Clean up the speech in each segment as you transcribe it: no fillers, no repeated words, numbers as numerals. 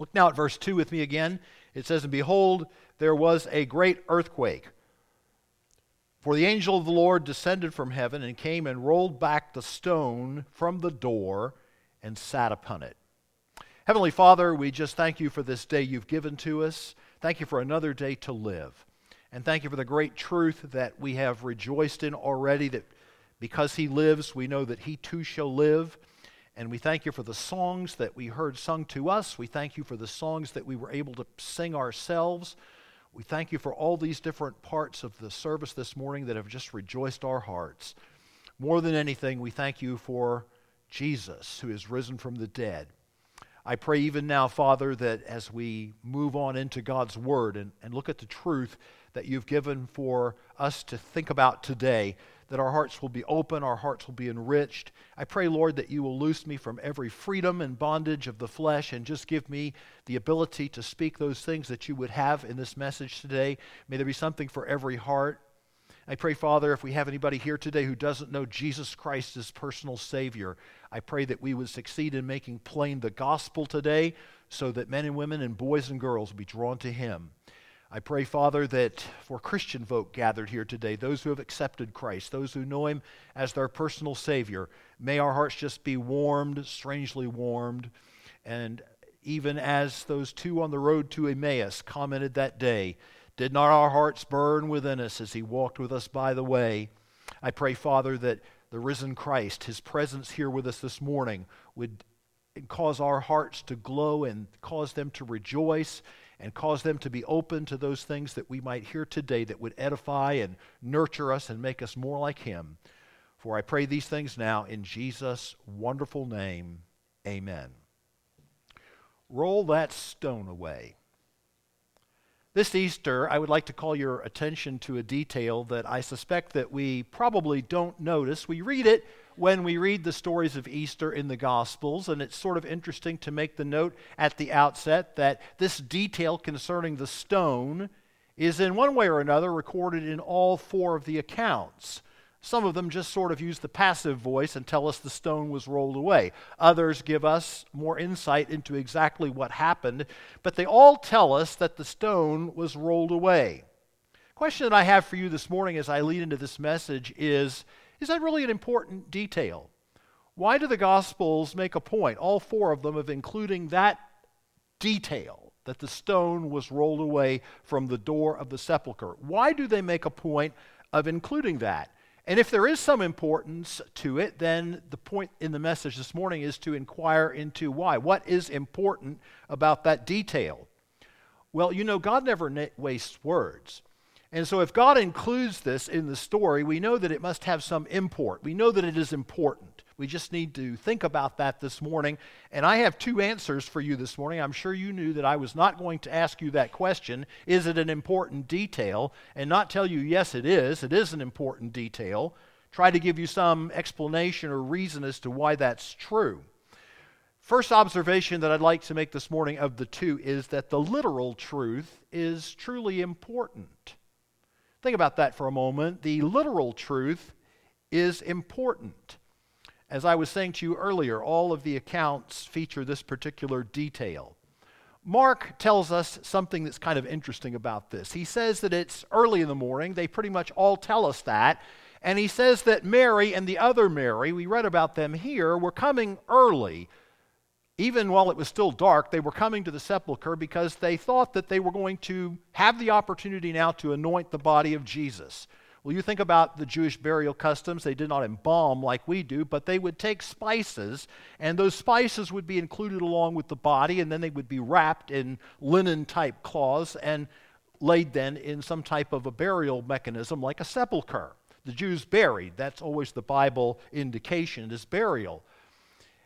Look now at verse 2 with me again. It says, "And behold, there was a great earthquake. For the angel of the Lord descended from heaven and came and rolled back the stone from the door and sat upon it." Heavenly Father, we just thank you for this day you've given to us. Thank you for another day to live. And thank you for the great truth that we have rejoiced in already, that because he lives, we know that he too shall live. And we thank you for the songs that we heard sung to us. We thank you for the songs that we were able to sing ourselves. We thank you for all these different parts of the service this morning that have just rejoiced our hearts. More than anything, we thank you for Jesus, who is risen from the dead. I pray even now, Father, that as we move on into God's Word and look at the truth that you've given for us to think about today, that our hearts will be open, our hearts will be enriched. I pray, Lord, that you will loose me from every freedom and bondage of the flesh and just give me the ability to speak those things that you would have in this message today. May there be something for every heart. I pray, Father, if we have anybody here today who doesn't know Jesus Christ as personal Savior, I pray that we would succeed in making plain the gospel today so that men and women and boys and girls will be drawn to him. I pray, Father, that for Christian folk gathered here today, those who have accepted Christ, those who know him as their personal Savior, may our hearts just be warmed, strangely warmed. And even as those two on the road to Emmaus commented that day, did not our hearts burn within us as he walked with us by the way? I pray, Father, that the risen Christ, his presence here with us this morning, would cause our hearts to glow and cause them to rejoice and cause them to be open to those things that we might hear today that would edify and nurture us and make us more like him. For I pray these things now in Jesus' wonderful name. Amen. Roll that stone away. This Easter, I would like to call your attention to a detail that I suspect that we probably don't notice. We read it when we read the stories of Easter in the Gospels, and it's sort of interesting to make the note at the outset that this detail concerning the stone is in one way or another recorded in all four of the accounts. Some of them just sort of use the passive voice and tell us the stone was rolled away. Others give us more insight into exactly what happened, but they all tell us that the stone was rolled away. Question that I have for you this morning as I lead into this message is that really an important detail? Why do the Gospels make a point, all four of them, of including that detail, that the stone was rolled away from the door of the sepulchre? Why do they make a point of including that? And if there is some importance to it, then the point in the message this morning is to inquire into why. What is important about that detail? Well, you know, God never wastes words. And so if God includes this in the story, we know that it must have some import. We know that it is important. We just need to think about that this morning. And I have two answers for you this morning. I'm sure you knew that I was not going to ask you that question, is it an important detail, and not tell you, yes, it is an important detail. Try to give you some explanation or reason as to why that's true. First observation that I'd like to make this morning of the two is that the literal truth is truly important. Think about that for a moment. The literal truth is important. As I was saying to you earlier, all of the accounts feature this particular detail. Mark tells us something that's kind of interesting about this. He says that it's early in the morning. They pretty much all tell us that. And he says that Mary and the other Mary, we read about them here, were coming early. Even while it was still dark, they were coming to the sepulchre because they thought that they were going to have the opportunity now to anoint the body of Jesus. Well, you think about the Jewish burial customs. They did not embalm like we do, but they would take spices, and those spices would be included along with the body, and then they would be wrapped in linen-type cloths and laid then in some type of a burial mechanism like a sepulchre. The Jews buried. That's always the Bible indication, is burial.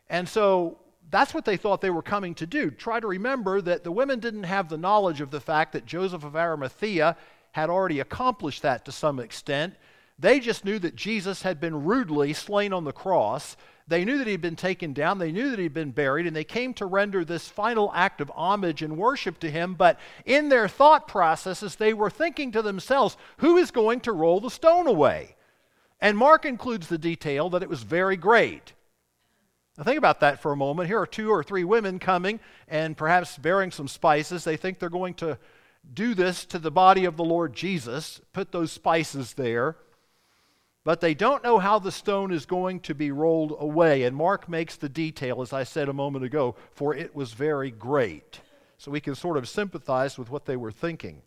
And so that's what they thought they were coming to do. Try to remember that the women didn't have the knowledge of the fact that Joseph of Arimathea had already accomplished that to some extent. They just knew that Jesus had been rudely slain on the cross. They knew that he'd been taken down. They knew that he'd been buried. And they came to render this final act of homage and worship to him. But in their thought processes, they were thinking to themselves, who is going to roll the stone away? And Mark includes the detail that it was very great. Now think about that for a moment. Here are 2 or 3 women coming and perhaps bearing some spices. They think they're going to do this to the body of the Lord Jesus, put those spices there. But they don't know how the stone is going to be rolled away. And Mark makes the detail, as I said a moment ago, for it was very great. So we can sort of sympathize with what they were thinking.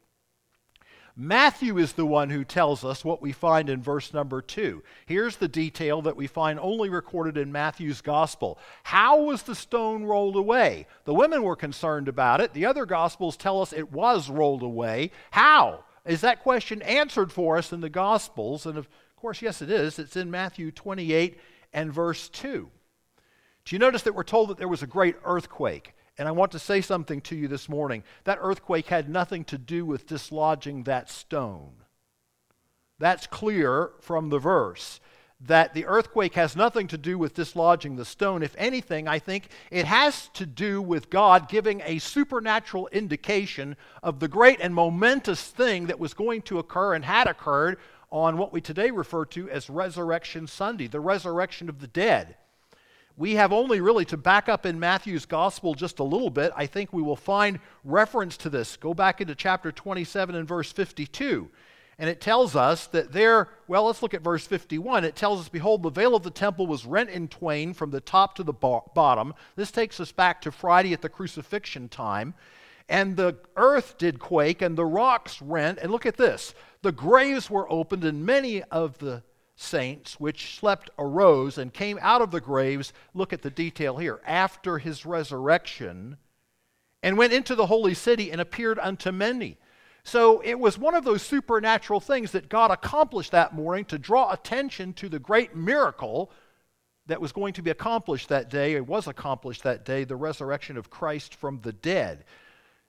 Matthew is the one who tells us what we find in verse number 2. Here's the detail that we find only recorded in Matthew's gospel. How was the stone rolled away? The women were concerned about it. The other gospels tell us it was rolled away. How? Is that question answered for us in the gospels? And of course, yes it is. It's in Matthew 28 and verse 2. Do you notice that we're told that there was a great earthquake? And I want to say something to you this morning. That earthquake had nothing to do with dislodging that stone. That's clear from the verse, that the earthquake has nothing to do with dislodging the stone. If anything, I think it has to do with God giving a supernatural indication of the great and momentous thing that was going to occur and had occurred on what we today refer to as Resurrection Sunday, the resurrection of the dead. We have only really to back up in Matthew's gospel just a little bit. I think we will find reference to this. Go back into chapter 27 and verse 52. And it tells us that there, well, let's look at verse 51. It tells us, behold, the veil of the temple was rent in twain from the top to the bottom. This takes us back to Friday at the crucifixion time. And the earth did quake and the rocks rent. And look at this. The graves were opened and many of the saints which slept arose and came out of the graves, look at the detail here, after his resurrection, and went into the holy city and appeared unto many. So it was one of those supernatural things that God accomplished that morning to draw attention to the great miracle that was going to be accomplished that day, and was accomplished that day, the resurrection of Christ from the dead.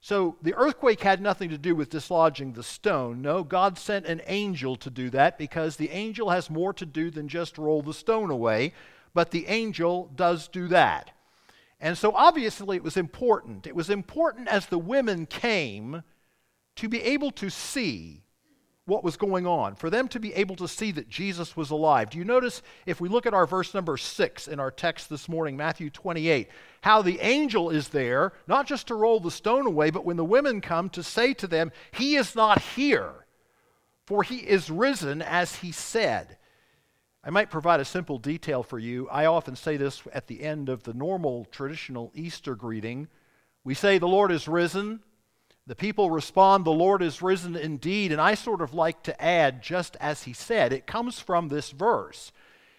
So the earthquake had nothing to do with dislodging the stone. No, God sent an angel to do that because the angel has more to do than just roll the stone away, but the angel does do that. And so obviously it was important. It was important as the women came to be able to see what was going on, for them to be able to see that Jesus was alive. Do you notice, if we look at our verse number 6 in our text this morning, Matthew 28, how the angel is there, not just to roll the stone away, but when the women come to say to them, he is not here, for he is risen as he said. I might provide a simple detail for you. I often say this at the end of the normal traditional Easter greeting. We say, the Lord is risen. The people respond, the Lord is risen indeed, and I sort of like to add, just as he said. It comes from this verse.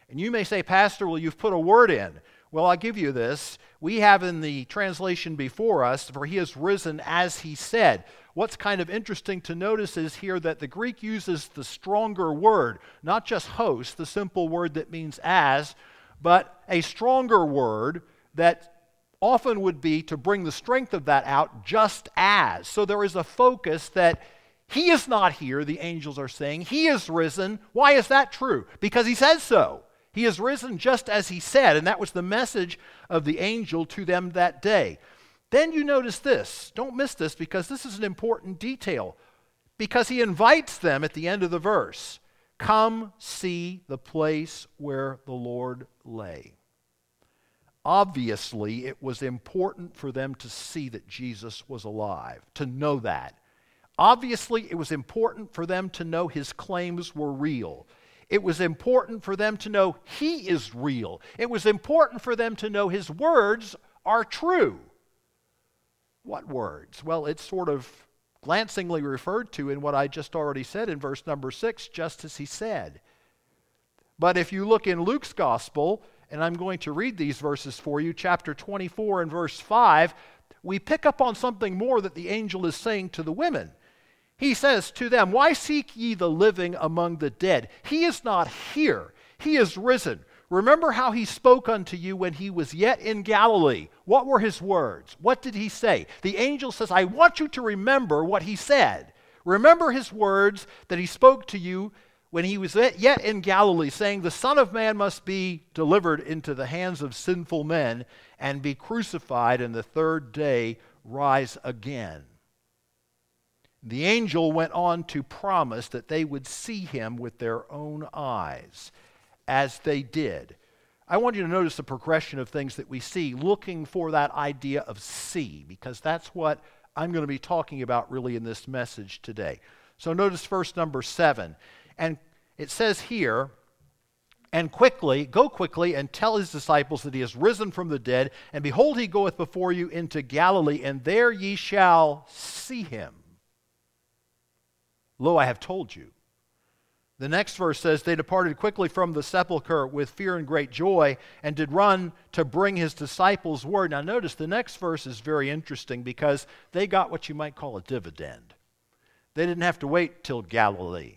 And you may say, Pastor, well, you've put a word in. Well, I'll give you this. We have in the translation before us, for he is risen as he said. What's kind of interesting to notice is here that the Greek uses the stronger word, not just host, the simple word that means as, but a stronger word that often would be to bring the strength of that out, just as. So there is a focus that he is not here, the angels are saying. He is risen. Why is that true? Because he says so. He is risen just as he said, and that was the message of the angel to them that day. Then you notice this. Don't miss this, because this is an important detail, because he invites them at the end of the verse, come see the place where the Lord lay. Obviously, it was important for them to see that Jesus was alive, to know that. Obviously, it was important for them to know his claims were real. It was important for them to know he is real. It was important for them to know his words are true. What words? Well, it's sort of glancingly referred to in what I just already said in verse number 6, just as he said. But if you look in Luke's gospel, and I'm going to read these verses for you, chapter 24 and verse 5, we pick up on something more that the angel is saying to the women. He says to them, why seek ye the living among the dead? He is not here. He is risen. Remember how he spoke unto you when he was yet in Galilee. What were his words? What did he say? The angel says, I want you to remember what he said. Remember his words that he spoke to you when he was yet in Galilee, saying, the Son of Man must be delivered into the hands of sinful men and be crucified, and the third day rise again. The angel went on to promise that they would see him with their own eyes, as they did. I want you to notice the progression of things that we see, looking for that idea of see, because that's what I'm going to be talking about really in this message today. So notice verse number 7. And it says here, and quickly, go quickly and tell his disciples that he is risen from the dead, and behold, he goeth before you into Galilee, and there ye shall see him. Lo, I have told you. The next verse says, they departed quickly from the sepulchre with fear and great joy, and did run to bring his disciples word. Now notice the next verse is very interesting, because they got what you might call a dividend. They didn't have to wait till Galilee.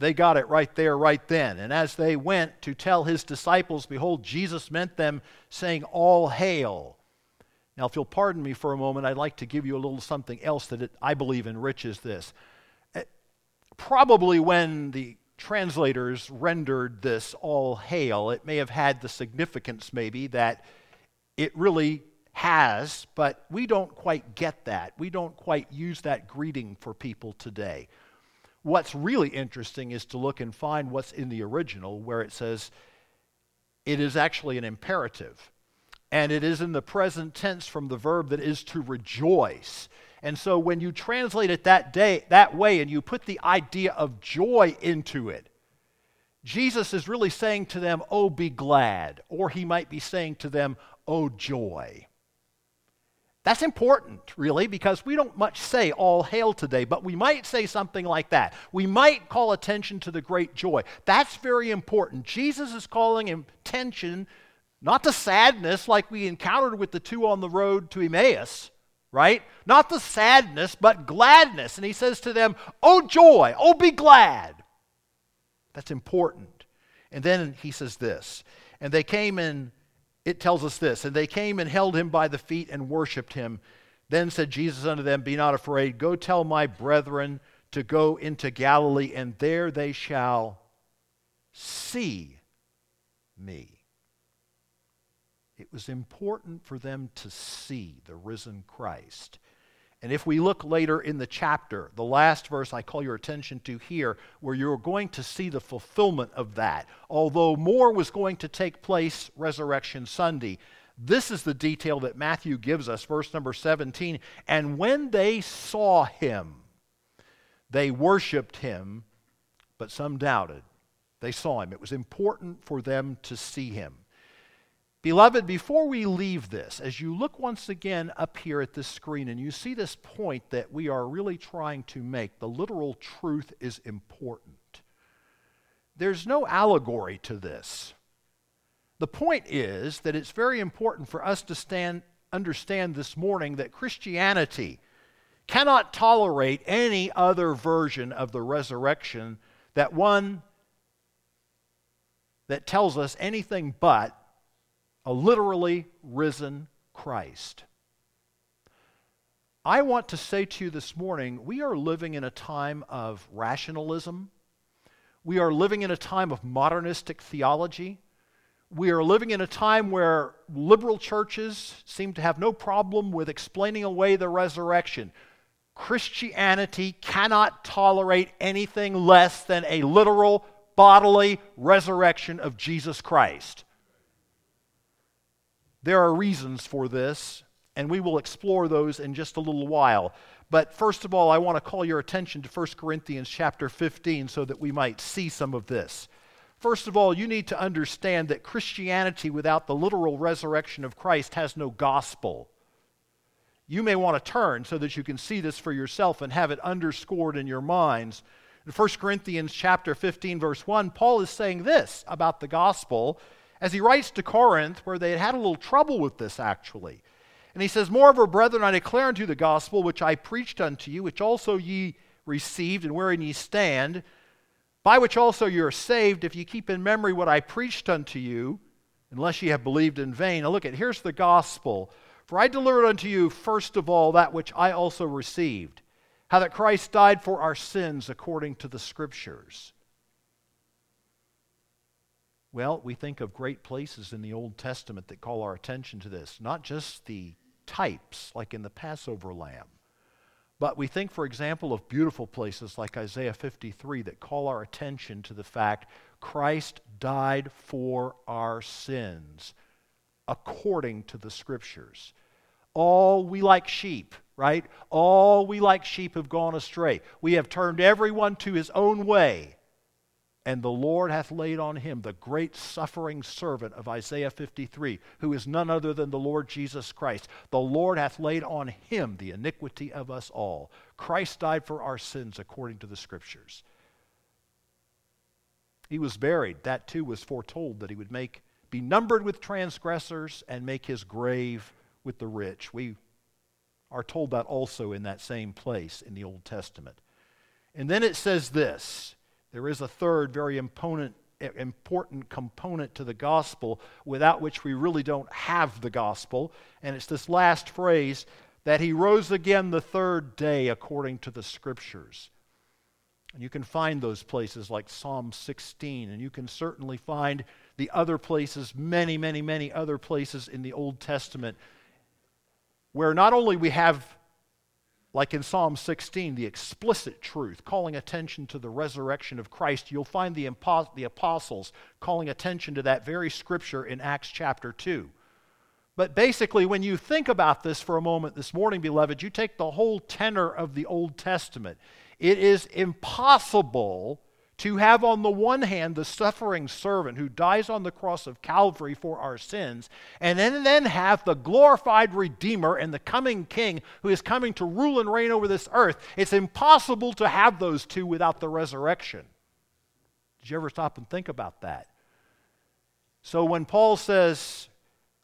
They got it right there, right then. And as they went to tell his disciples, behold, Jesus met them, saying, all hail. Now, if you'll pardon me for a moment, I'd like to give you a little something else that I believe enriches this. Probably when the translators rendered this all hail, it may have had the significance maybe that it really has, but we don't quite get that. We don't quite use that greeting for people today. What's really interesting is to look and find what's in the original, where it says it is actually an imperative. And it is in the present tense from the verb that is to rejoice. And so when you translate it that way and you put the idea of joy into it, Jesus is really saying to them, oh, be glad. Or he might be saying to them, oh, joy. That's important, really, because we don't much say all hail today, but we might say something like that. We might call attention to the great joy. That's very important. Jesus is calling attention not to sadness like we encountered with the two on the road to Emmaus, right? Not the sadness, but gladness. And he says to them, oh joy, oh be glad. That's important. And then he says this, and they came in. It tells us this, and they came and held him by the feet and worshipped him. Then said Jesus unto them, be not afraid, go tell my brethren to go into Galilee, and there they shall see me. It was important for them to see the risen Christ. And if we look later in the chapter, the last verse I call your attention to here, where you're going to see the fulfillment of that. Although more was going to take place Resurrection Sunday, this is the detail that Matthew gives us, verse number 17. And when they saw him, they worshiped him, but some doubted. They saw him. It was important for them to see him. Beloved, before we leave this, as you look once again up here at this screen and you see this point that we are really trying to make, the literal truth is important. There's no allegory to this. The point is that it's very important for us to understand this morning that Christianity cannot tolerate any other version of the resurrection that one that tells us anything but a literally risen Christ. I want to say to you this morning, we are living in a time of rationalism. We are living in a time of modernistic theology. We are living in a time where liberal churches seem to have no problem with explaining away the resurrection. Christianity cannot tolerate anything less than a literal bodily resurrection of Jesus Christ. There are reasons for this, and we will explore those in just a little while. But first of all, I want to call your attention to 1 Corinthians chapter 15 so that we might see some of this. First of all, you need to understand that Christianity without the literal resurrection of Christ has no gospel. You may want to turn so that you can see this for yourself and have it underscored in your minds. In 1 Corinthians chapter 15, verse 1, Paul is saying this about the gospel, as he writes to Corinth, where they had a little trouble with this, actually. And he says, moreover, brethren, I declare unto you the gospel which I preached unto you, which also ye received, and wherein ye stand, by which also ye are saved, if ye keep in memory what I preached unto you, unless ye have believed in vain. Now look at, here's the gospel. For I delivered unto you, first of all, that which I also received, how that Christ died for our sins according to the Scriptures. Well, we think of great places in the Old Testament that call our attention to this, not just the types, like in the Passover lamb, But we think, for example, of beautiful places like Isaiah 53 that call our attention to the fact Christ died for our sins according to the Scriptures. All we like sheep, right? All we like sheep have gone astray. We have turned everyone to his own way. And the Lord hath laid on him the great suffering servant of Isaiah 53, who is none other than the Lord Jesus Christ. The Lord hath laid on him the iniquity of us all. Christ died for our sins according to the Scriptures. He was buried. That too was foretold, that he would be numbered with transgressors and make his grave with the rich. We are told that also in that same place in the Old Testament. And then it says this. There is a third very important component to the gospel without which we really don't have the gospel. And it's this last phrase, that he rose again the third day according to the Scriptures. And you can find those places like Psalm 16, and you can certainly find the other places, many, many, many other places in the Old Testament where not only we have, like in Psalm 16, the explicit truth, calling attention to the resurrection of Christ. You'll find the apostles calling attention to that very Scripture in Acts chapter 2. But basically, when you think about this for a moment this morning, beloved, you take the whole tenor of the Old Testament. It is impossible to have on the one hand the suffering servant who dies on the cross of Calvary for our sins, and then have the glorified Redeemer and the coming King who is coming to rule and reign over this earth. It's impossible to have those two without the resurrection. Did you ever stop and think about that? So when Paul says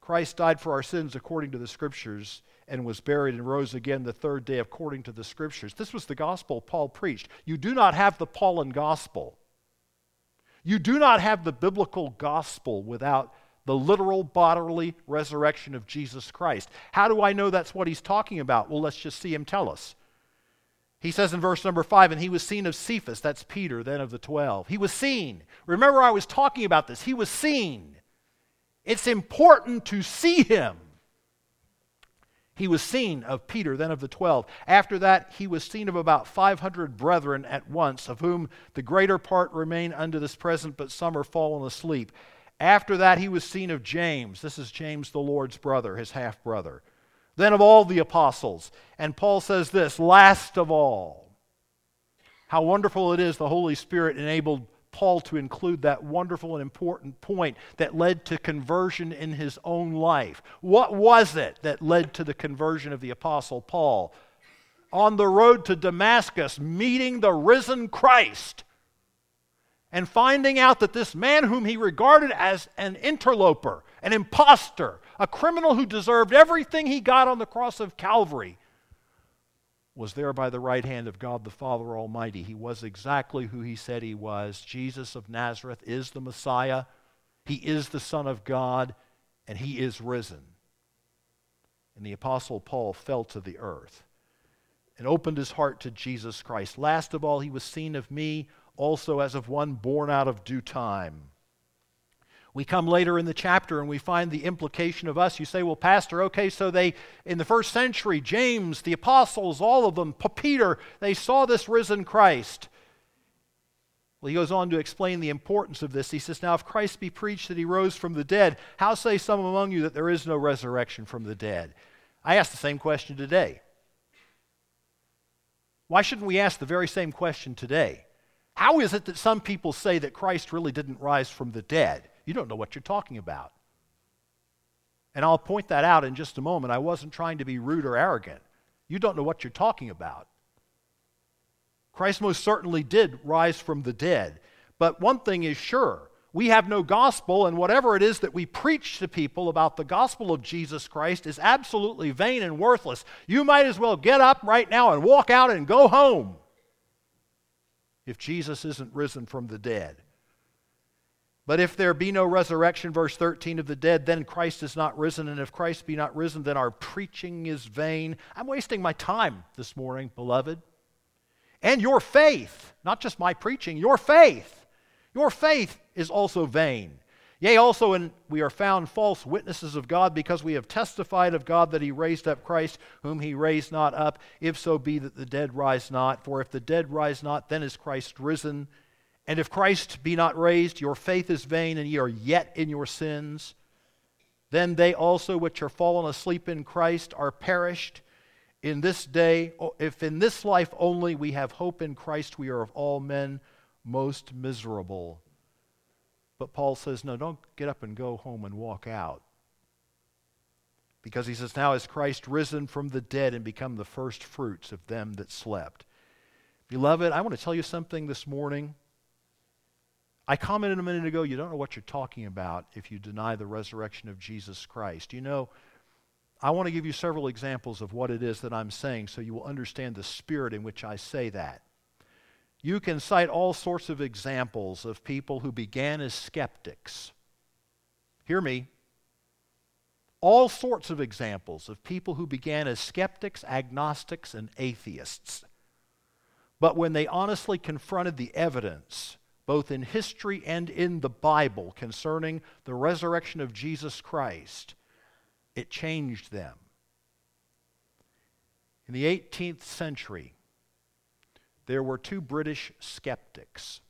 Christ died for our sins according to the Scriptures, and was buried and rose again the third day according to the Scriptures. This was the gospel Paul preached. You do not have the Pauline gospel. You do not have the biblical gospel without the literal bodily resurrection of Jesus Christ. How do I know that's what he's talking about? Well, let's just see him tell us. He says in verse number 5, and he was seen of Cephas, that's Peter, then of the 12. He was seen. Remember, I was talking about this. He was seen. It's important to see him. He was seen of Peter, then of the 12. After that, he was seen of about 500 brethren at once, of whom the greater part remain unto this present, but some are fallen asleep. After that, he was seen of James. This is James, the Lord's brother, his half-brother. Then of all the apostles. And Paul says this, last of all. How wonderful it is the Holy Spirit enabled Paul to include that wonderful and important point that led to conversion in his own life. What was it that led to the conversion of the Apostle Paul? On the road to Damascus, meeting the risen Christ and finding out that this man whom he regarded as an interloper, an imposter, a criminal who deserved everything he got on the cross of Calvary, was there by the right hand of God the Father Almighty. He was exactly who he said he was. Jesus of Nazareth is the Messiah. He is the Son of God, and he is risen. And the Apostle Paul fell to the earth and opened his heart to Jesus Christ. Last of all, he was seen of me also as of one born out of due time. We come later in the chapter and we find the implication of us. You say, well, Pastor, okay, so they, in the first century, James, the apostles, all of them, Peter, they saw this risen Christ. Well, he goes on to explain the importance of this. He says, now if Christ be preached that he rose from the dead, how say some among you that there is no resurrection from the dead? I ask the same question today. Why shouldn't we ask the very same question today? How is it that some people say that Christ really didn't rise from the dead? You don't know what you're talking about. And I'll point that out in just a moment. I wasn't trying to be rude or arrogant. You don't know what you're talking about. Christ most certainly did rise from the dead. But one thing is sure. We have no gospel, and whatever it is that we preach to people about the gospel of Jesus Christ is absolutely vain and worthless. You might as well get up right now and walk out and go home if Jesus isn't risen from the dead. But if there be no resurrection, verse 13, of the dead, then Christ is not risen. And if Christ be not risen, then our preaching is vain. I'm wasting my time this morning, beloved. And your faith, not just my preaching, your faith is also vain. Yea, also and we are found false witnesses of God, because we have testified of God that he raised up Christ, whom he raised not up, if so be that the dead rise not. For if the dead rise not, then is Christ risen. And if Christ be not raised, your faith is vain, and ye are yet in your sins. Then they also which are fallen asleep in Christ are perished. In this day, if in this life only we have hope in Christ, we are of all men most miserable. But Paul says, no, don't get up and go home and walk out. Because he says, now is Christ risen from the dead and become the first fruits of them that slept. Beloved, I want to tell you something this morning. I commented a minute ago, you don't know what you're talking about if you deny the resurrection of Jesus Christ. You know, I want to give you several examples of what it is that I'm saying so you will understand the spirit in which I say that. You can cite all sorts of examples of people who began as skeptics. Hear me. All sorts of examples of people who began as skeptics, agnostics, and atheists. But when they honestly confronted the evidence, both in history and in the Bible, concerning the resurrection of Jesus Christ, it changed them. In the 18th century, there were two British skeptics.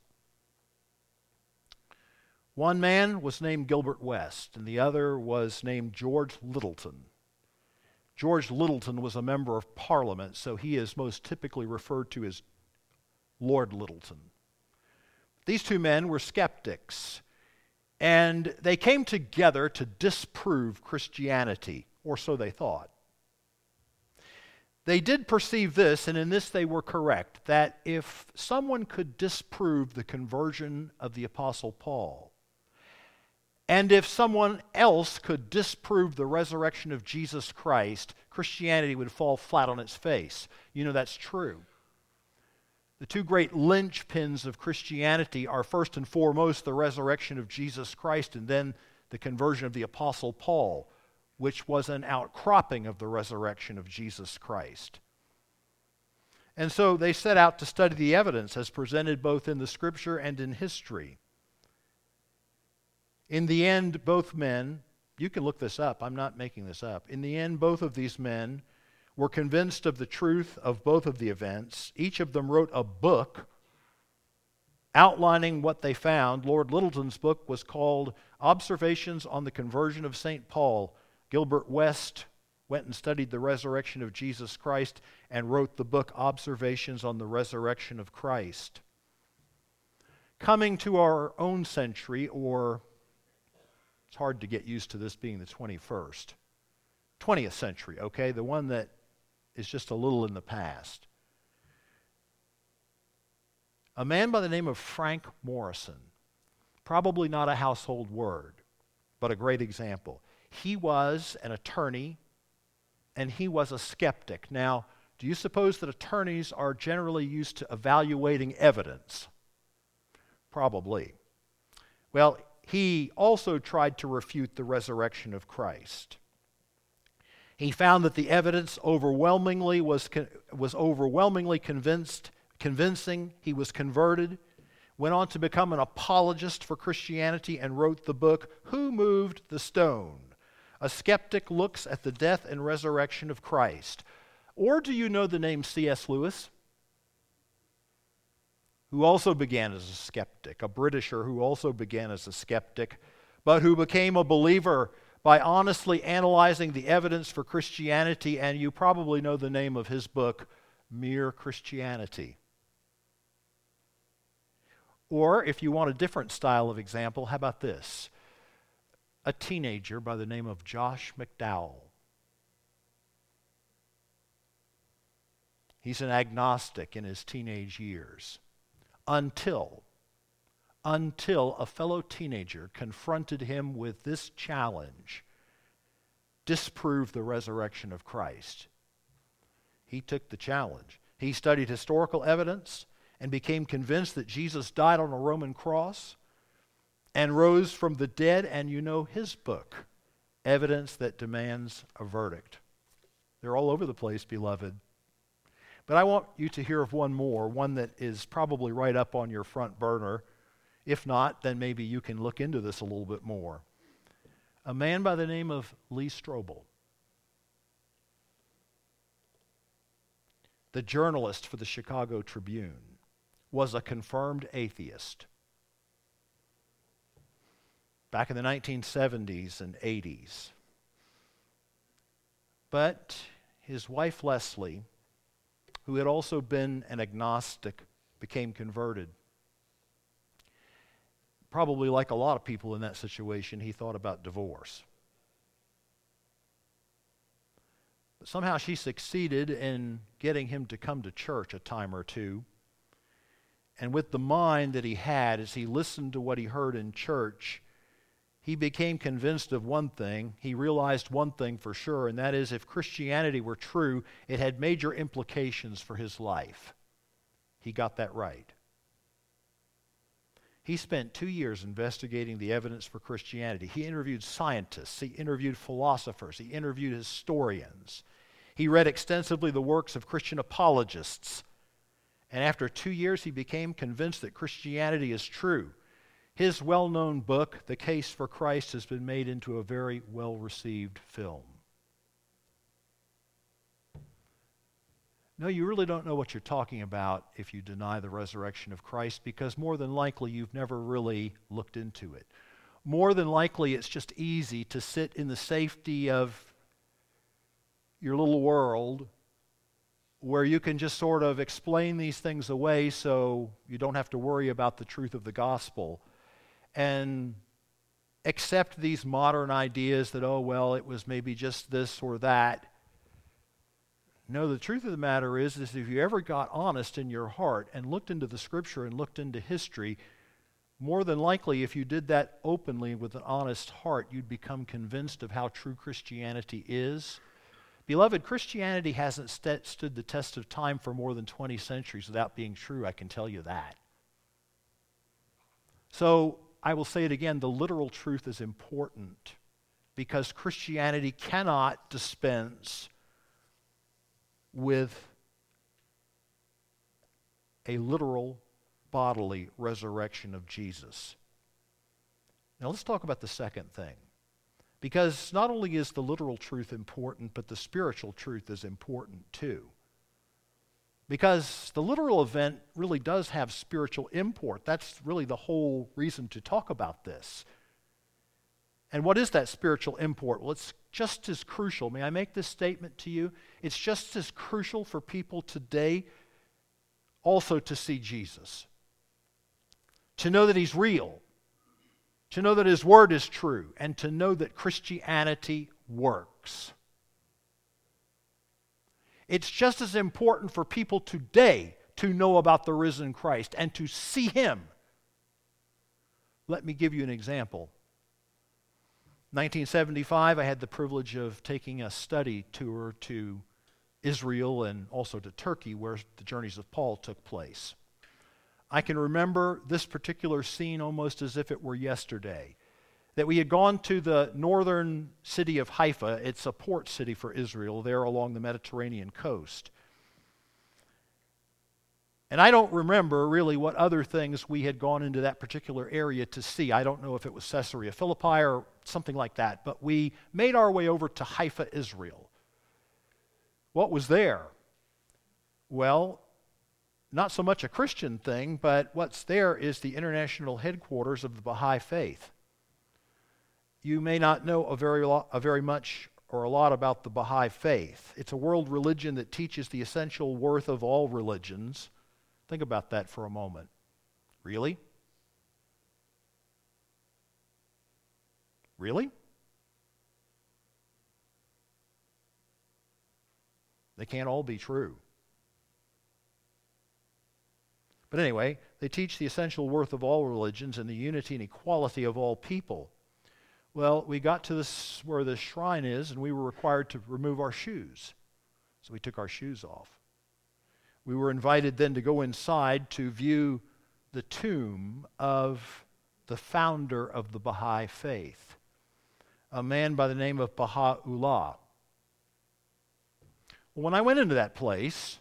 One man was named Gilbert West, and the other was named George Littleton. George Littleton was a member of Parliament, so he is most typically referred to as Lord Littleton. These two men were skeptics, and they came together to disprove Christianity, or so they thought. They did perceive this, and in this they were correct, that if someone could disprove the conversion of the Apostle Paul, and if someone else could disprove the resurrection of Jesus Christ, Christianity would fall flat on its face. You know that's true. The two great linchpins of Christianity are first and foremost the resurrection of Jesus Christ, and then the conversion of the Apostle Paul, which was an outcropping of the resurrection of Jesus Christ. And so they set out to study the evidence as presented both in the Scripture and in history. In the end, both men, you can look this up, I'm not making this up. In the end, both of these men were convinced of the truth of both of the events. Each of them wrote a book outlining what they found. Lord Littleton's book was called Observations on the Conversion of St. Paul. Gilbert West went and studied the resurrection of Jesus Christ and wrote the book Observations on the Resurrection of Christ. Coming to our own century, or it's hard to get used to this being the 20th century, okay, the one that is just a little in the past. A man by the name of Frank Morrison, probably not a household word, but a great example. He was an attorney, and he was a skeptic. Now, do you suppose that attorneys are generally used to evaluating evidence? Probably. Well, he also tried to refute the resurrection of Christ. He found that the evidence overwhelmingly was overwhelmingly convincing. He was converted, went on to become an apologist for Christianity, and wrote the book, Who Moved the Stone? A Skeptic Looks at the Death and Resurrection of Christ. Or do you know the name C.S. Lewis, who also began as a skeptic, a Britisher who also began as a skeptic, but who became a believer by honestly analyzing the evidence for Christianity? And you probably know the name of his book, Mere Christianity. Or if you want a different style of example, how about this? A teenager by the name of Josh McDowell. He's an agnostic in his teenage years until a fellow teenager confronted him with this challenge: disprove the resurrection of Christ. He took the challenge. He studied historical evidence and became convinced that Jesus died on a Roman cross and rose from the dead, and you know his book, Evidence That Demands a Verdict. They're all over the place, beloved. But I want you to hear of one more, one that is probably right up on your front burner. If not, then maybe you can look into this a little bit more. A man by the name of Lee Strobel, the journalist for the Chicago Tribune, was a confirmed atheist. Back in the 1970s and 80s. But his wife Leslie, who had also been an agnostic, became converted. Probably like a lot of people in that situation, he thought about divorce. But somehow she succeeded in getting him to come to church a time or two. And with the mind that he had, as he listened to what he heard in church, he became convinced of one thing. He realized one thing for sure, and that is if Christianity were true, it had major implications for his life. He got that right. He spent 2 years investigating the evidence for Christianity. He interviewed scientists. He interviewed philosophers. He interviewed historians. He read extensively the works of Christian apologists. And after 2 years, he became convinced that Christianity is true. His well-known book, The Case for Christ, has been made into a very well-received film. No, you really don't know what you're talking about if you deny the resurrection of Christ, because more than likely you've never really looked into it. More than likely it's just easy to sit in the safety of your little world where you can just sort of explain these things away so you don't have to worry about the truth of the gospel. And accept these modern ideas that, oh, well, it was maybe just this or that. No, the truth of the matter is if you ever got honest in your heart and looked into the Scripture and looked into history, more than likely if you did that openly with an honest heart, you'd become convinced of how true Christianity is. Beloved, Christianity hasn't stood the test of time for more than 20 centuries without being true, I can tell you that. So, I will say it again, the literal truth is important because Christianity cannot dispense with a literal bodily resurrection of Jesus. Now let's talk about the second thing, because not only is the literal truth important, but the spiritual truth is important too. Because the literal event really does have spiritual import. That's really the whole reason to talk about this. And what is that spiritual import? Well, it's just as crucial. May I make this statement to you? It's just as crucial for people today also to see Jesus. To know that He's real. To know that His Word is true. And to know that Christianity works. It's just as important for people today to know about the risen Christ and to see Him. Let me give you an example. 1975, I had the privilege of taking a study tour to Israel and also to Turkey, where the journeys of Paul took place. I can remember this particular scene almost as if it were yesterday, that we had gone to the northern city of Haifa. It's a port city for Israel, there along the Mediterranean coast. And I don't remember really what other things we had gone into that particular area to see. I don't know if it was Caesarea Philippi or something like that, but we made our way over to Haifa, Israel. What was there? Well, not so much a Christian thing, but what's there is the international headquarters of the Baha'i faith. You may not know a very much or a lot about the Baha'i faith. It's a world religion that teaches the essential worth of all religions. Think about that for a moment. Really? Really? They can't all be true. But anyway, they teach the essential worth of all religions and the unity and equality of all people. Well, we got to this where the shrine is, and we were required to remove our shoes. So we took our shoes off. We were invited then to go inside to view the tomb of the founder of the Baha'i faith, a man by the name of Baha'u'llah. When I went into that place,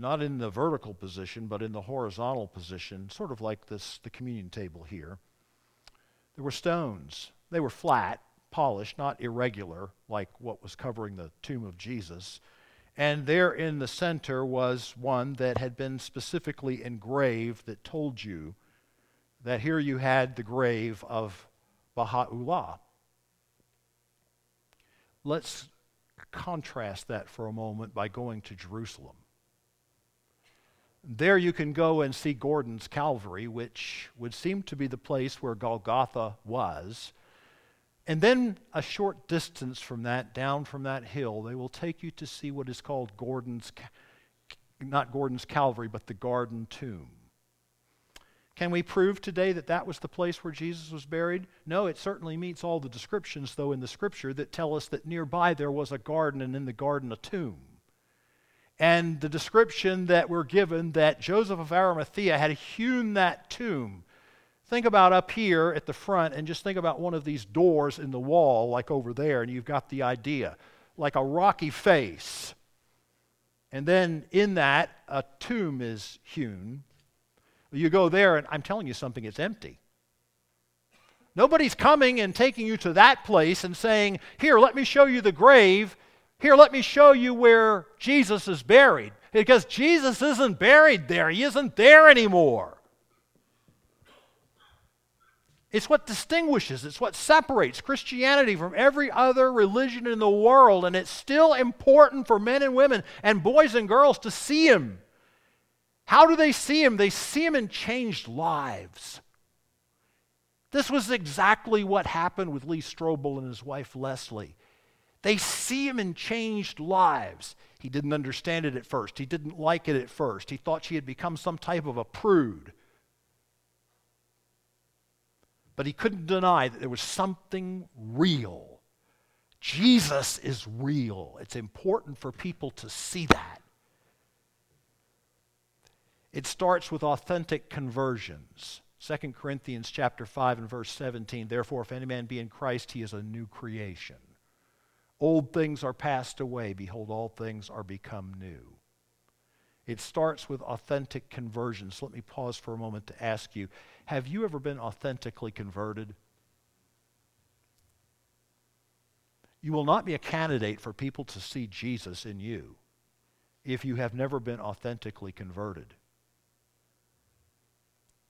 not in the vertical position, but in the horizontal position, sort of like this, the communion table here. There were stones. They were flat, polished, not irregular, like what was covering the tomb of Jesus. And there in the center was one that had been specifically engraved that told you that here you had the grave of Baha'u'llah. Let's contrast that for a moment by going to Jerusalem. There you can go and see Gordon's Calvary, which would seem to be the place where Golgotha was. And then a short distance from that, down from that hill, they will take you to see what is called Gordon's, not Gordon's Calvary, but the Garden Tomb. Can we prove today that that was the place where Jesus was buried? No, it certainly meets all the descriptions, though, in the Scripture that tell us that nearby there was a garden, and in the garden a tomb. And the description that we're given that Joseph of Arimathea had hewn that tomb. Think about up here at the front, and just think about one of these doors in the wall, like over there, and you've got the idea. Like a rocky face. And then in that, a tomb is hewn. You go there, and I'm telling you something, it's empty. Nobody's coming and taking you to that place and saying, here, let me show you the grave. Here, let me show you where Jesus is buried. Because Jesus isn't buried there. He isn't there anymore. It's what distinguishes, it's what separates Christianity from every other religion in the world. And it's still important for men and women and boys and girls to see Him. How do they see Him? They see Him in changed lives. This was exactly what happened with Lee Strobel and his wife Leslie. They see Him in changed lives. He didn't understand it at first. He didn't like it at first. He thought she had become some type of a prude. But he couldn't deny that there was something real. Jesus is real. It's important for people to see that. It starts with authentic conversions. 2 Corinthians chapter 5 and verse 17, therefore, if any man be in Christ, he is a new creation. Old things are passed away. Behold, all things are become new. It starts with authentic conversions. Let me pause for a moment to ask you, have you ever been authentically converted? You will not be a candidate for people to see Jesus in you if you have never been authentically converted.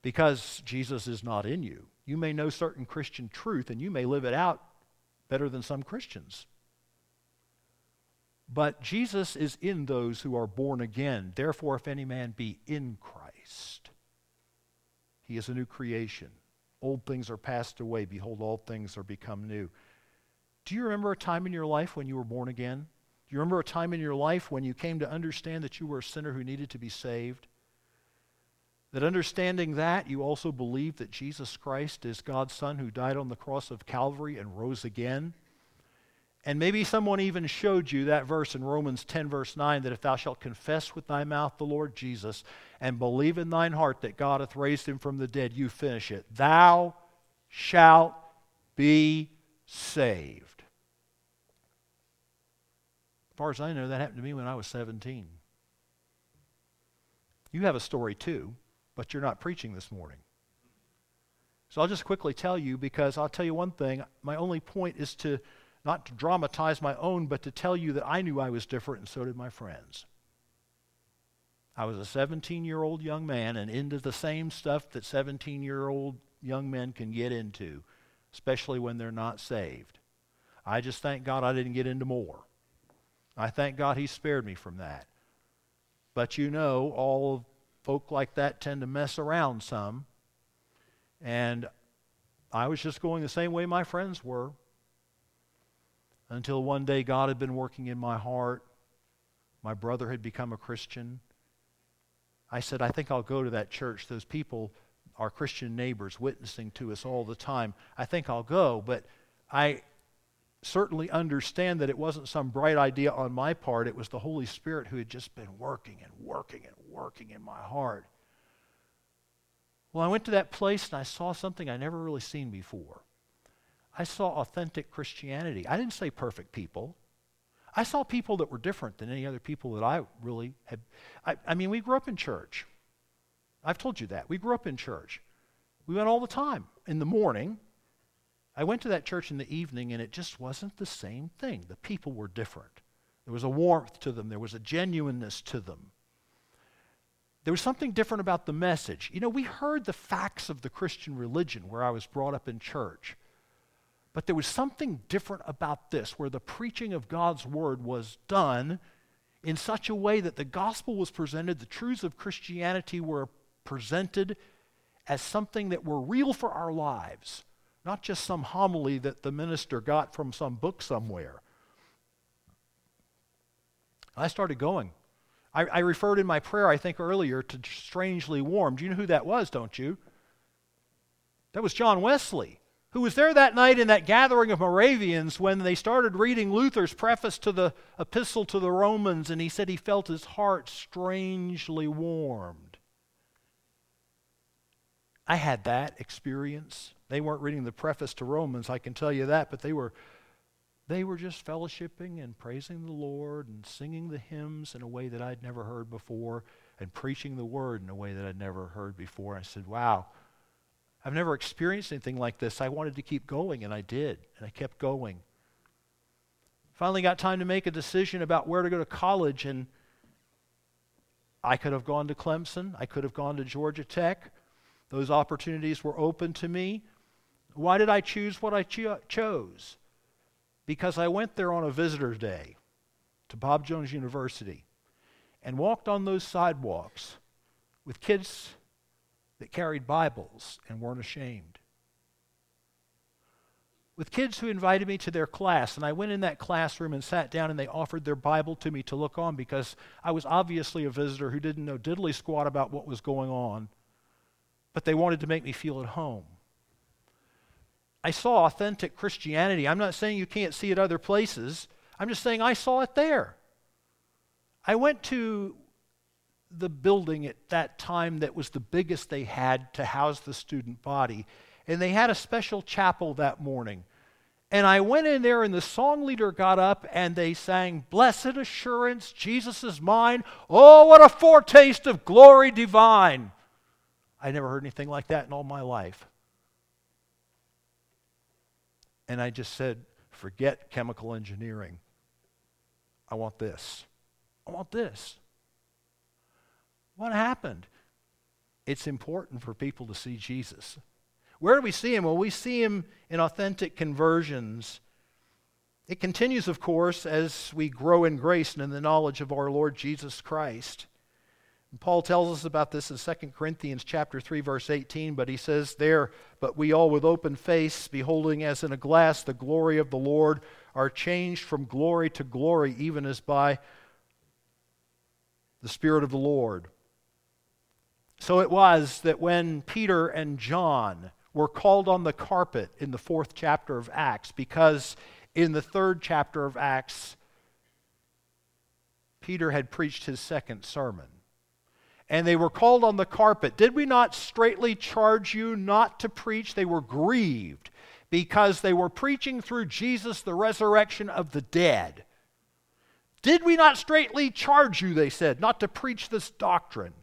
Because Jesus is not in you. You may know certain Christian truth and you may live it out better than some Christians. But Jesus is in those who are born again. Therefore, if any man be in Christ, he is a new creation. Old things are passed away. Behold, all things are become new. Do you remember a time in your life when you were born again? Do you remember a time in your life when you came to understand that you were a sinner who needed to be saved? That understanding that, you also believe that Jesus Christ is God's Son who died on the cross of Calvary and rose again. And maybe someone even showed you that verse in Romans 10 verse 9, that if thou shalt confess with thy mouth the Lord Jesus and believe in thine heart that God hath raised Him from the dead, you finish it. Thou shalt be saved. As far as I know, that happened to me when I was 17. You have a story too. But you're not preaching this morning. So I'll just quickly tell you, because I'll tell you one thing, my only point is to not to dramatize my own, but to tell you that I knew I was different and so did my friends. I was a 17-year-old young man and into the same stuff that 17-year-old young men can get into, especially when they're not saved. I just thank God I didn't get into more. I thank God He spared me from that. But you know, all of folk like that tend to mess around some. And I was just going the same way my friends were. Until one day God had been working in my heart. My brother had become a Christian. I said, I think I'll go to that church. Those people are Christian neighbors witnessing to us all the time. I think I'll go, but I certainly understand that it wasn't some bright idea on my part. It was the Holy Spirit who had just been working and working and working in my heart. Well, I went to that place and I saw something I never really seen before. I saw authentic Christianity. I didn't say perfect people. I saw people that were different than any other people that I really had. I mean, we grew up in church. I've told you that. We grew up in church. We went all the time. In the morning, I went to that church in the evening, and it just wasn't the same thing. The people were different. There was a warmth to them. There was a genuineness to them. There was something different about the message. You know, we heard the facts of the Christian religion where I was brought up in church. But there was something different about this, where the preaching of God's word was done in such a way that the gospel was presented, the truths of Christianity were presented as something that were real for our lives, not just some homily that the minister got from some book somewhere. I started going. I referred in my prayer, I think earlier, to Strangely Warm. Do you know who that was, don't you? That was John Wesley, who was there that night in that gathering of Moravians when they started reading Luther's preface to the epistle to the Romans, and he said he felt his heart strangely warmed. I had that experience. They weren't reading the preface to Romans, I can tell you that, but they were just fellowshipping and praising the Lord and singing the hymns in a way that I'd never heard before and preaching the word in a way that I'd never heard before. I said, wow, I've never experienced anything like this. I wanted to keep going, and I did, and I kept going. Finally got time to make a decision about where to go to college, and I could have gone to Clemson. I could have gone to Georgia Tech. Those opportunities were open to me. Why did I choose what I chose? Because I went there on a visitor's day to Bob Jones University and walked on those sidewalks with kids that carried Bibles and weren't ashamed. With kids who invited me to their class, and I went in that classroom and sat down, and they offered their Bible to me to look on because I was obviously a visitor who didn't know diddly squat about what was going on, but they wanted to make me feel at home. I saw authentic Christianity. I'm not saying you can't see it other places. I'm just saying I saw it there. I went to the building at that time that was the biggest they had to house the student body, and they had a special chapel that morning. And I went in there, and the song leader got up, and they sang, "Blessed Assurance, Jesus is Mine. Oh, what a foretaste of glory divine." I never heard anything like that in all my life. And I just said, forget chemical engineering. I want this. I want this. What happened? It's important for people to see Jesus. Where do we see him? Well, we see him in authentic conversions. It continues, of course, as we grow in grace and in the knowledge of our Lord Jesus Christ. And Paul tells us about this in 2 Corinthians chapter 3, verse 18, but he says there, "But we all with open face, beholding as in a glass the glory of the Lord, are changed from glory to glory, even as by the Spirit of the Lord." So it was that when Peter and John were called on the carpet in the 4th chapter of Acts, because in the 3rd chapter of Acts, Peter had preached his second sermon. And they were called on the carpet. Did we not straitly charge you not to preach? They were grieved because they were preaching through Jesus the resurrection of the dead. Did we not straitly charge you, they said, not to preach this doctrine?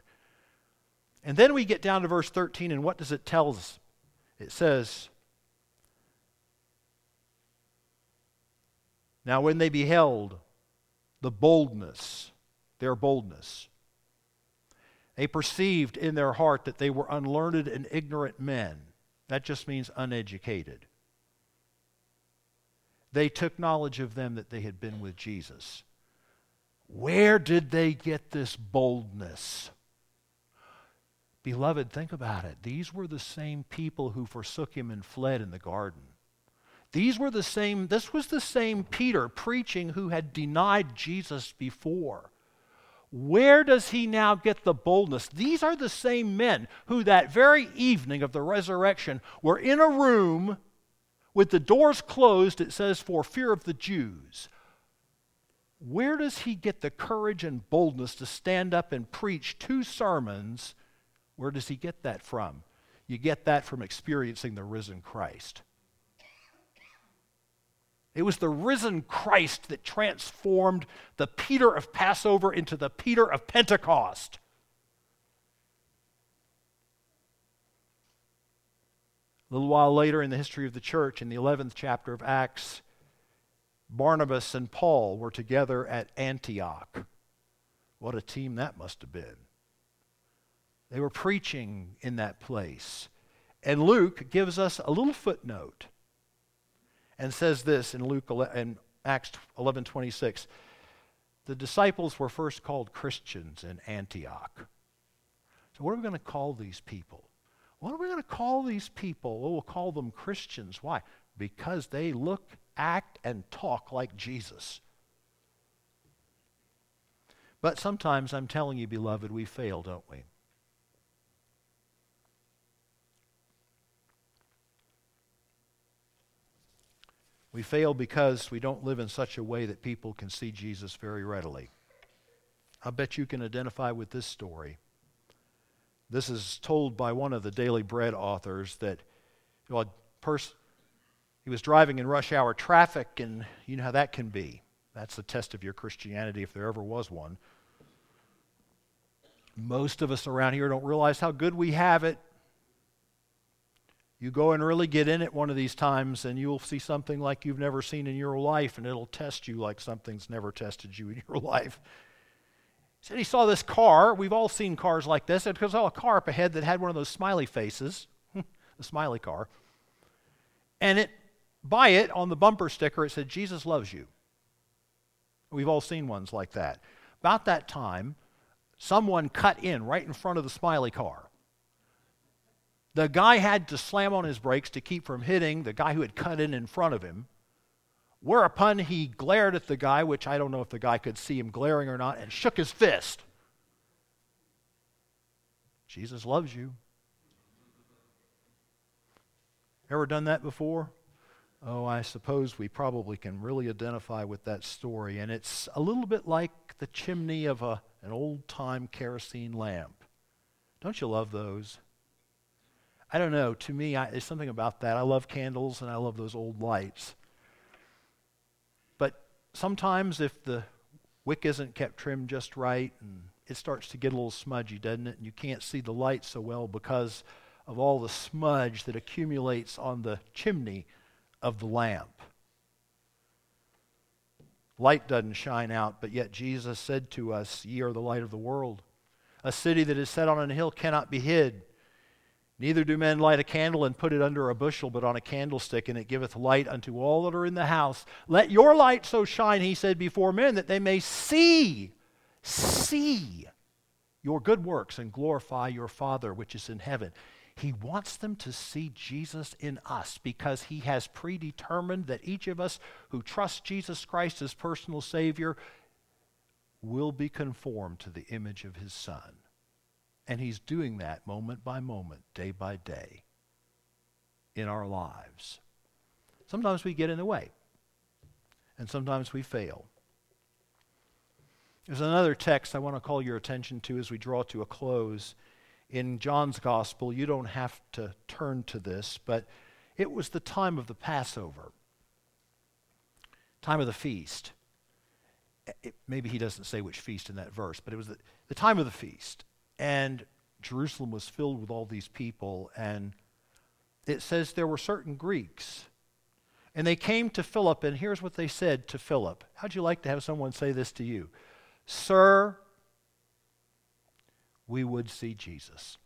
And then we get down to verse 13, and what does it tell us? It says, "Now when they beheld their boldness, they perceived in their heart that they were unlearned and ignorant men." That just means uneducated. "They took knowledge of them that they had been with Jesus." Where did they get this boldness? Beloved, think about it. These were the same people who forsook him and fled in the garden. This was the same Peter preaching who had denied Jesus before. Where does he now get the boldness? These are the same men who that very evening of the resurrection were in a room with the doors closed, it says, for fear of the Jews. Where does he get the courage and boldness to stand up and preach two sermons? Where does he get that from? You get that from experiencing the risen Christ. It was the risen Christ that transformed the Peter of Passover into the Peter of Pentecost. A little while later in the history of the church, in the 11th chapter of Acts, Barnabas and Paul were together at Antioch. What a team that must have been. They were preaching in that place. And Luke gives us a little footnote and says this in Luke in Acts 11:26. The disciples were first called Christians in Antioch. So what are we going to call these people? What are we going to call these people? Well, we'll call them Christians. Why? Because they look, act, and talk like Jesus. But sometimes, I'm telling you, beloved, we fail, don't we? We fail because we don't live in such a way that people can see Jesus very readily. I bet you can identify with this story. This is told by one of the Daily Bread authors that he was driving in rush hour traffic, and you know how that can be. That's the test of your Christianity if there ever was one. Most of us around here don't realize how good we have it. You go and really get in it one of these times, and you'll see something like you've never seen in your life, and it'll test you like something's never tested you in your life. He said he saw this car. We've all seen cars like this. It was a car up ahead that had one of those smiley faces, the smiley car. And by it, on the bumper sticker, it said, Jesus loves you. We've all seen ones like that. About that time, someone cut in right in front of the smiley car. The guy had to slam on his brakes to keep from hitting the guy who had cut in front of him. Whereupon he glared at the guy, which I don't know if the guy could see him glaring or not, and shook his fist. Jesus loves you. Ever done that before? Oh, I suppose we probably can really identify with that story, and it's a little bit like the chimney of an old-time kerosene lamp. Don't you love those? I don't know. To me, there's something about that. I love candles, and I love those old lights. Sometimes if the wick isn't kept trimmed just right, and it starts to get a little smudgy, doesn't it? And you can't see the light so well because of all the smudge that accumulates on the chimney of the lamp. Light doesn't shine out, but yet Jesus said to us, "Ye are the light of the world. A city that is set on a hill cannot be hid. Neither do men light a candle and put it under a bushel, but on a candlestick, and it giveth light unto all that are in the house. Let your light so shine," he said, "before men, that they may see your good works and glorify your Father which is in heaven." He wants them to see Jesus in us because he has predetermined that each of us who trust Jesus Christ as personal Savior will be conformed to the image of his Son. And he's doing that moment by moment, day by day, in our lives. Sometimes we get in the way, and sometimes we fail. There's another text I want to call your attention to as we draw to a close. In John's Gospel, you don't have to turn to this, but it was the time of the Passover, time of the feast. Maybe he doesn't say which feast in that verse, but it was the time of the feast. And Jerusalem was filled with all these people, and it says there were certain Greeks. And they came to Philip, and here's what they said to Philip. How'd you like to have someone say this to you? "Sir, we would see Jesus."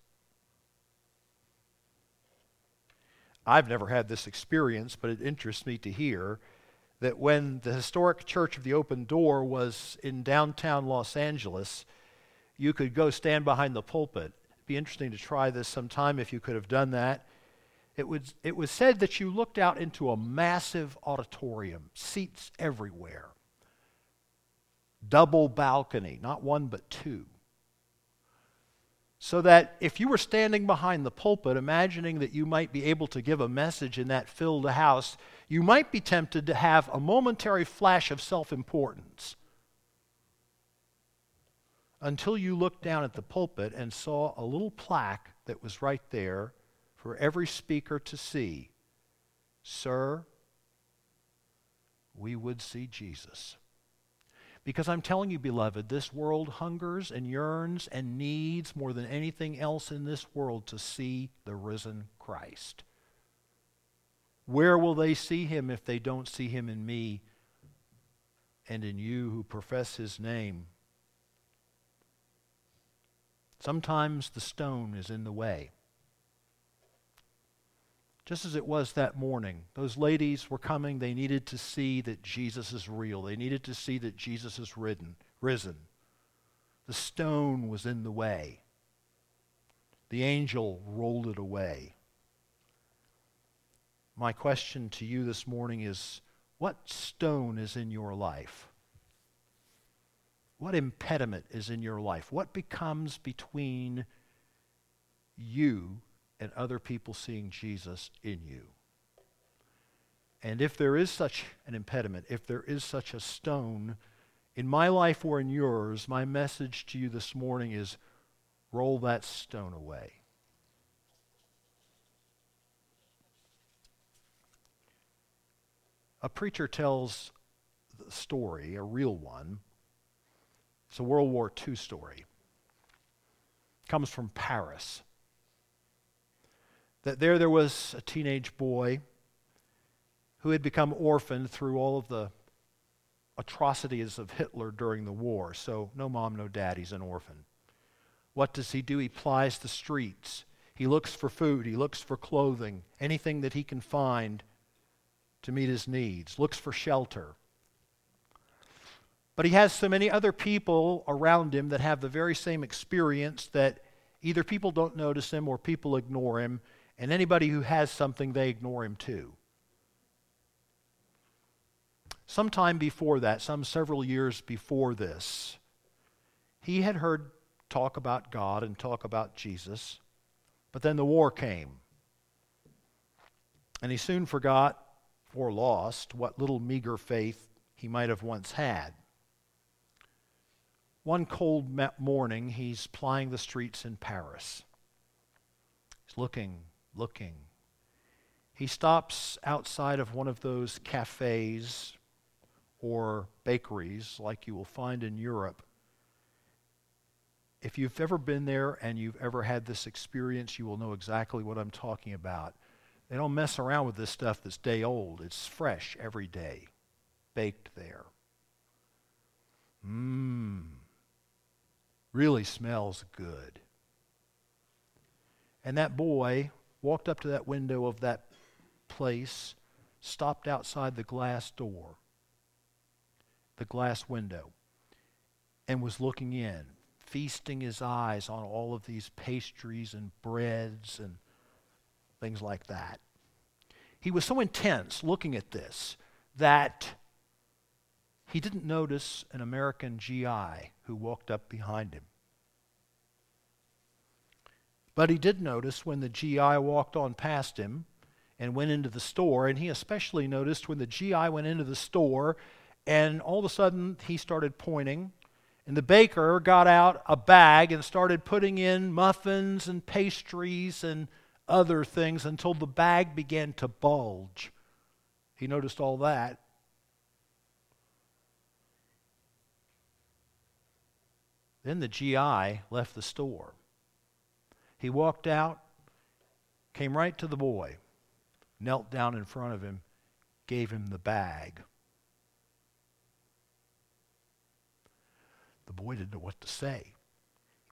I've never had this experience, but it interests me to hear that when the historic Church of the Open Door was in downtown Los Angeles, you could go stand behind the pulpit. It'd be interesting to try this sometime if you could have done that. It was said that you looked out into a massive auditorium, seats everywhere, double balcony, not one but two. So that if you were standing behind the pulpit, imagining that you might be able to give a message in that filled house, you might be tempted to have a momentary flash of self-importance, until you looked down at the pulpit and saw a little plaque that was right there for every speaker to see. "Sir, we would see Jesus. Because I'm telling you, beloved, this world hungers and yearns and needs more than anything else in this world to see the risen Christ. Where will they see him if they don't see him in me and in you who profess his name? Sometimes the stone is in the way. Just as it was that morning, those ladies were coming. They needed to see that Jesus is real. They needed to see that Jesus is risen. The stone was in the way. The angel rolled it away. My question to you this morning is, what stone is in your life? What impediment is in your life? What becomes between you and other people seeing Jesus in you? And if there is such an impediment, if there is such a stone in my life or in yours, my message to you this morning is, roll that stone away. A preacher tells the story, a real one. It's a World War II story. It comes from Paris. That there was a teenage boy who had become orphaned through all of the atrocities of Hitler during the war. So no mom, no dad, he's an orphan. What does? He plies the streets. He looks for food, he looks for clothing, anything that he can find to meet his needs, looks for shelter. But he has so many other people around him that have the very same experience that either people don't notice him or people ignore him. And anybody who has something, they ignore him too. Sometime before that, several years before this, he had heard talk about God and talk about Jesus, but then the war came. And he soon forgot or lost what little meager faith he might have once had. One cold morning, he's plying the streets in Paris. He's looking. He stops outside of one of those cafes or bakeries like you will find in Europe. If you've ever been there and you've ever had this experience, you will know exactly what I'm talking about. They don't mess around with this stuff that's day old. It's fresh every day, baked there. Really smells good. And that boy walked up to that window of that place, stopped outside the glass door, the glass window, and was looking in, feasting his eyes on all of these pastries and breads and things like that. He was so intense looking at this that he didn't notice an American GI who walked up behind him. But he did notice when the GI walked on past him and went into the store, and he especially noticed when the GI went into the store, and all of a sudden he started pointing, and the baker got out a bag and started putting in muffins and pastries and other things until the bag began to bulge. He noticed all that. Then the GI left the store. He walked out, came right to the boy, knelt down in front of him, gave him the bag. The boy didn't know what to say.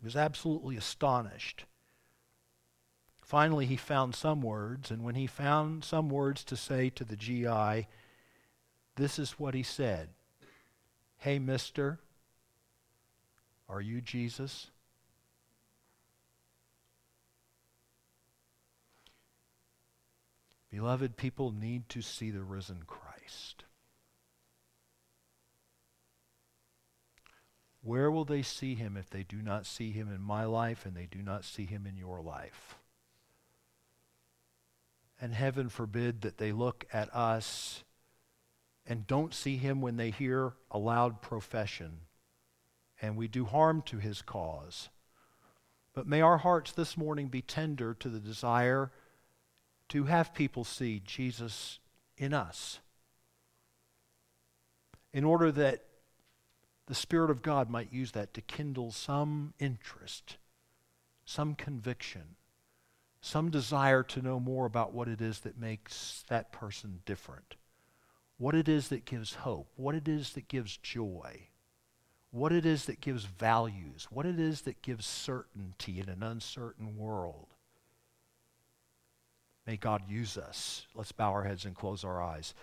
He was absolutely astonished. Finally, he found some words, and when he found some words to say to the GI, this is what he said. "Hey, mister, are you Jesus?" Beloved, people need to see the risen Christ. Where will they see him if they do not see him in my life and they do not see him in your life? And heaven forbid that they look at us and don't see him when they hear a loud profession, and we do harm to his cause. But may our hearts this morning be tender to the desire to have people see Jesus in us in order that the Spirit of God might use that to kindle some interest, some conviction, some desire to know more about what it is that makes that person different, what it is that gives hope, what it is that gives joy, what it is that gives values, what it is that gives certainty in an uncertain world. May God use us. Let's bow our heads and close our eyes.